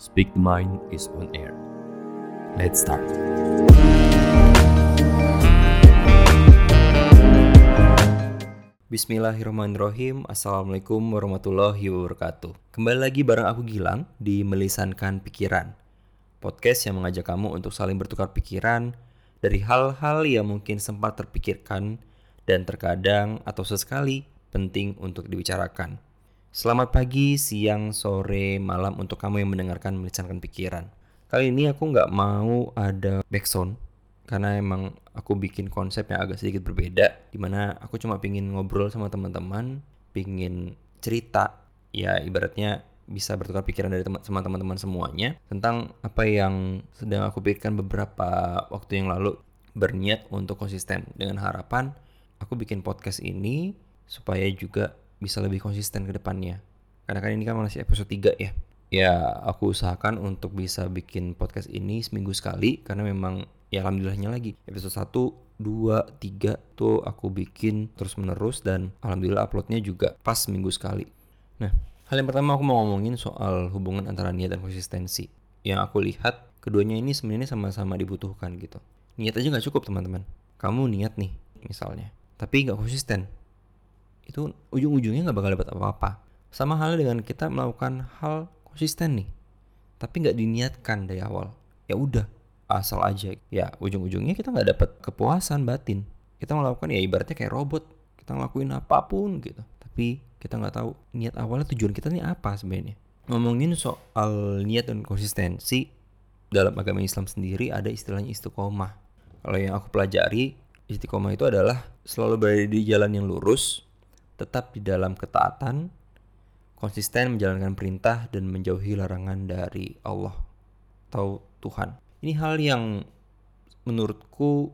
Speak the Mind is on air. Let's start. Bismillahirrahmanirrahim. Assalamualaikum warahmatullahi wabarakatuh. Kembali lagi bareng aku Gilang di Melisankan Pikiran, podcast yang mengajak kamu untuk saling bertukar pikiran dari hal-hal yang mungkin sempat terpikirkan dan terkadang atau sesekali penting untuk dibicarakan. Selamat pagi, siang, sore, malam untuk kamu yang mendengarkan Melisankan Pikiran. Kali ini aku nggak mau ada backsound karena emang aku bikin konsep yang agak sedikit berbeda, dimana aku cuma pingin ngobrol sama teman-teman, pingin cerita, ya ibaratnya bisa bertukar pikiran dari sama teman-teman semuanya tentang apa yang sedang aku pikirkan beberapa waktu yang lalu. Berniat untuk konsisten dengan harapan aku bikin podcast ini supaya juga bisa lebih konsisten ke depannya. Karena kan ini kan masih episode 3 ya. Ya, aku usahakan untuk bisa bikin podcast ini seminggu sekali. Karena memang ya alhamdulillahnya lagi. Episode 1, 2, 3 tuh aku bikin terus menerus. Dan alhamdulillah uploadnya juga pas seminggu sekali. Nah, hal yang pertama aku mau ngomongin soal hubungan antara niat dan konsistensi. Yang aku lihat keduanya ini sebenarnya sama-sama dibutuhkan gitu. Niat aja gak cukup teman-teman. Kamu niat nih misalnya, tapi gak konsisten, itu ujung-ujungnya gak bakal dapat apa-apa. Sama halnya dengan kita melakukan hal konsisten nih, tapi gak diniatkan dari awal. Ya udah, asal aja. Ya ujung-ujungnya kita gak dapat kepuasan batin. Kita melakukan ya ibaratnya kayak robot. Kita ngelakuin apapun gitu, tapi kita gak tahu niat awalnya, tujuan kita nih apa sebenarnya. Ngomongin soal niat dan konsistensi, dalam agama Islam sendiri ada istilahnya istiqomah. Kalau yang aku pelajari, istiqomah itu adalah selalu berada di jalan yang lurus, tetap di dalam ketaatan, konsisten menjalankan perintah dan menjauhi larangan dari Allah atau Tuhan. Ini hal yang menurutku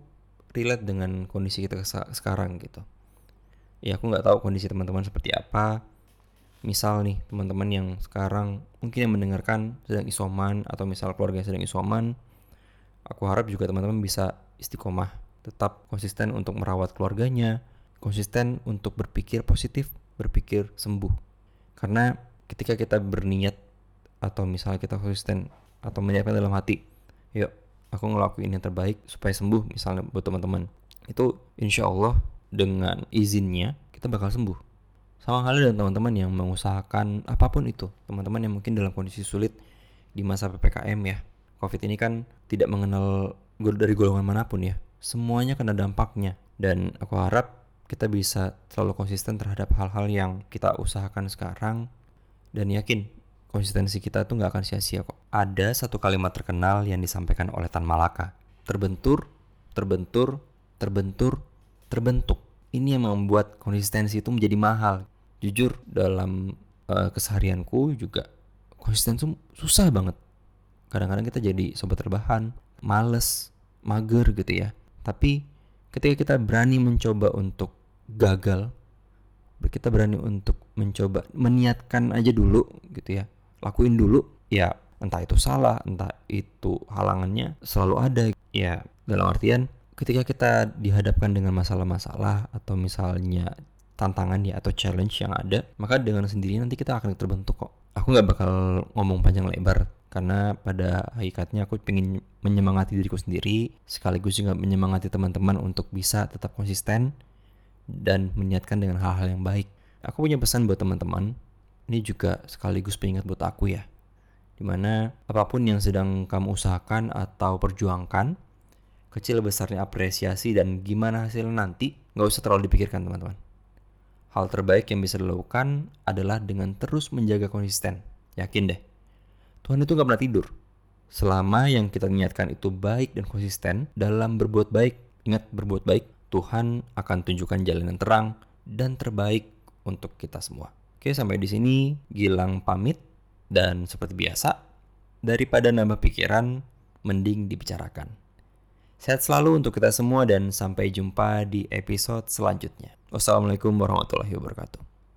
relate dengan kondisi kita sekarang gitu. Ya aku gak tahu kondisi teman-teman seperti apa. Misal nih teman-teman yang sekarang mungkin yang mendengarkan sedang isoman, atau misal keluarga yang sedang isoman, aku harap juga teman-teman bisa istiqomah, tetap konsisten untuk merawat keluarganya, konsisten untuk berpikir positif, berpikir sembuh. Karena ketika kita berniat atau misalnya kita konsisten atau menyiapkan dalam hati, yuk aku ngelakuin yang terbaik supaya sembuh misalnya buat teman-teman, itu insya Allah dengan izinnya kita bakal sembuh. Sama halnya dengan teman-teman yang mengusahakan apapun itu. Teman-teman yang mungkin dalam kondisi sulit di masa PPKM ya, COVID ini kan tidak mengenal dari golongan manapun ya, semuanya kena dampaknya. Dan aku harap kita bisa selalu konsisten terhadap hal-hal yang kita usahakan sekarang. Dan yakin, konsistensi kita tuh gak akan sia-sia kok. Ada satu kalimat terkenal yang disampaikan oleh Tan Malaka. Terbentur, terbentur, terbentur, terbentuk. Ini yang membuat konsistensi itu menjadi mahal. Jujur, dalam keseharianku juga, konsistensi susah banget. Kadang-kadang kita jadi sobat rebahan, males, mager gitu ya. Tapi ketika kita berani mencoba untuk gagal, kita berani untuk mencoba meniatkan aja dulu gitu ya, lakuin dulu ya, entah itu salah, entah itu halangannya selalu ada ya. Dalam artian ketika kita dihadapkan dengan masalah-masalah atau misalnya tantangan ya atau challenge yang ada, maka dengan sendirinya nanti kita akan terbentuk kok. Aku gak bakal ngomong panjang lebar karena pada hakikatnya aku pengen menyemangati diriku sendiri, sekaligus juga menyemangati teman-teman untuk bisa tetap konsisten dan meniatkan dengan hal-hal yang baik. Aku punya pesan buat teman-teman, ini juga sekaligus pengingat buat aku ya, dimana apapun yang sedang kamu usahakan atau perjuangkan, kecil besarnya apresiasi dan gimana hasilnya nanti gak usah terlalu dipikirkan teman-teman. Hal terbaik yang bisa dilakukan adalah dengan terus menjaga konsisten. Yakin deh, Tuhan itu gak pernah tidur. Selama yang kita niatkan itu baik dan konsisten dalam berbuat baik, ingat berbuat baik, Tuhan akan tunjukkan jalan yang terang dan terbaik untuk kita semua. Oke, sampai di sini Gilang pamit. Dan seperti biasa, daripada nambah pikiran, mending dibicarakan. Sehat selalu untuk kita semua dan sampai jumpa di episode selanjutnya. Wassalamualaikum warahmatullahi wabarakatuh.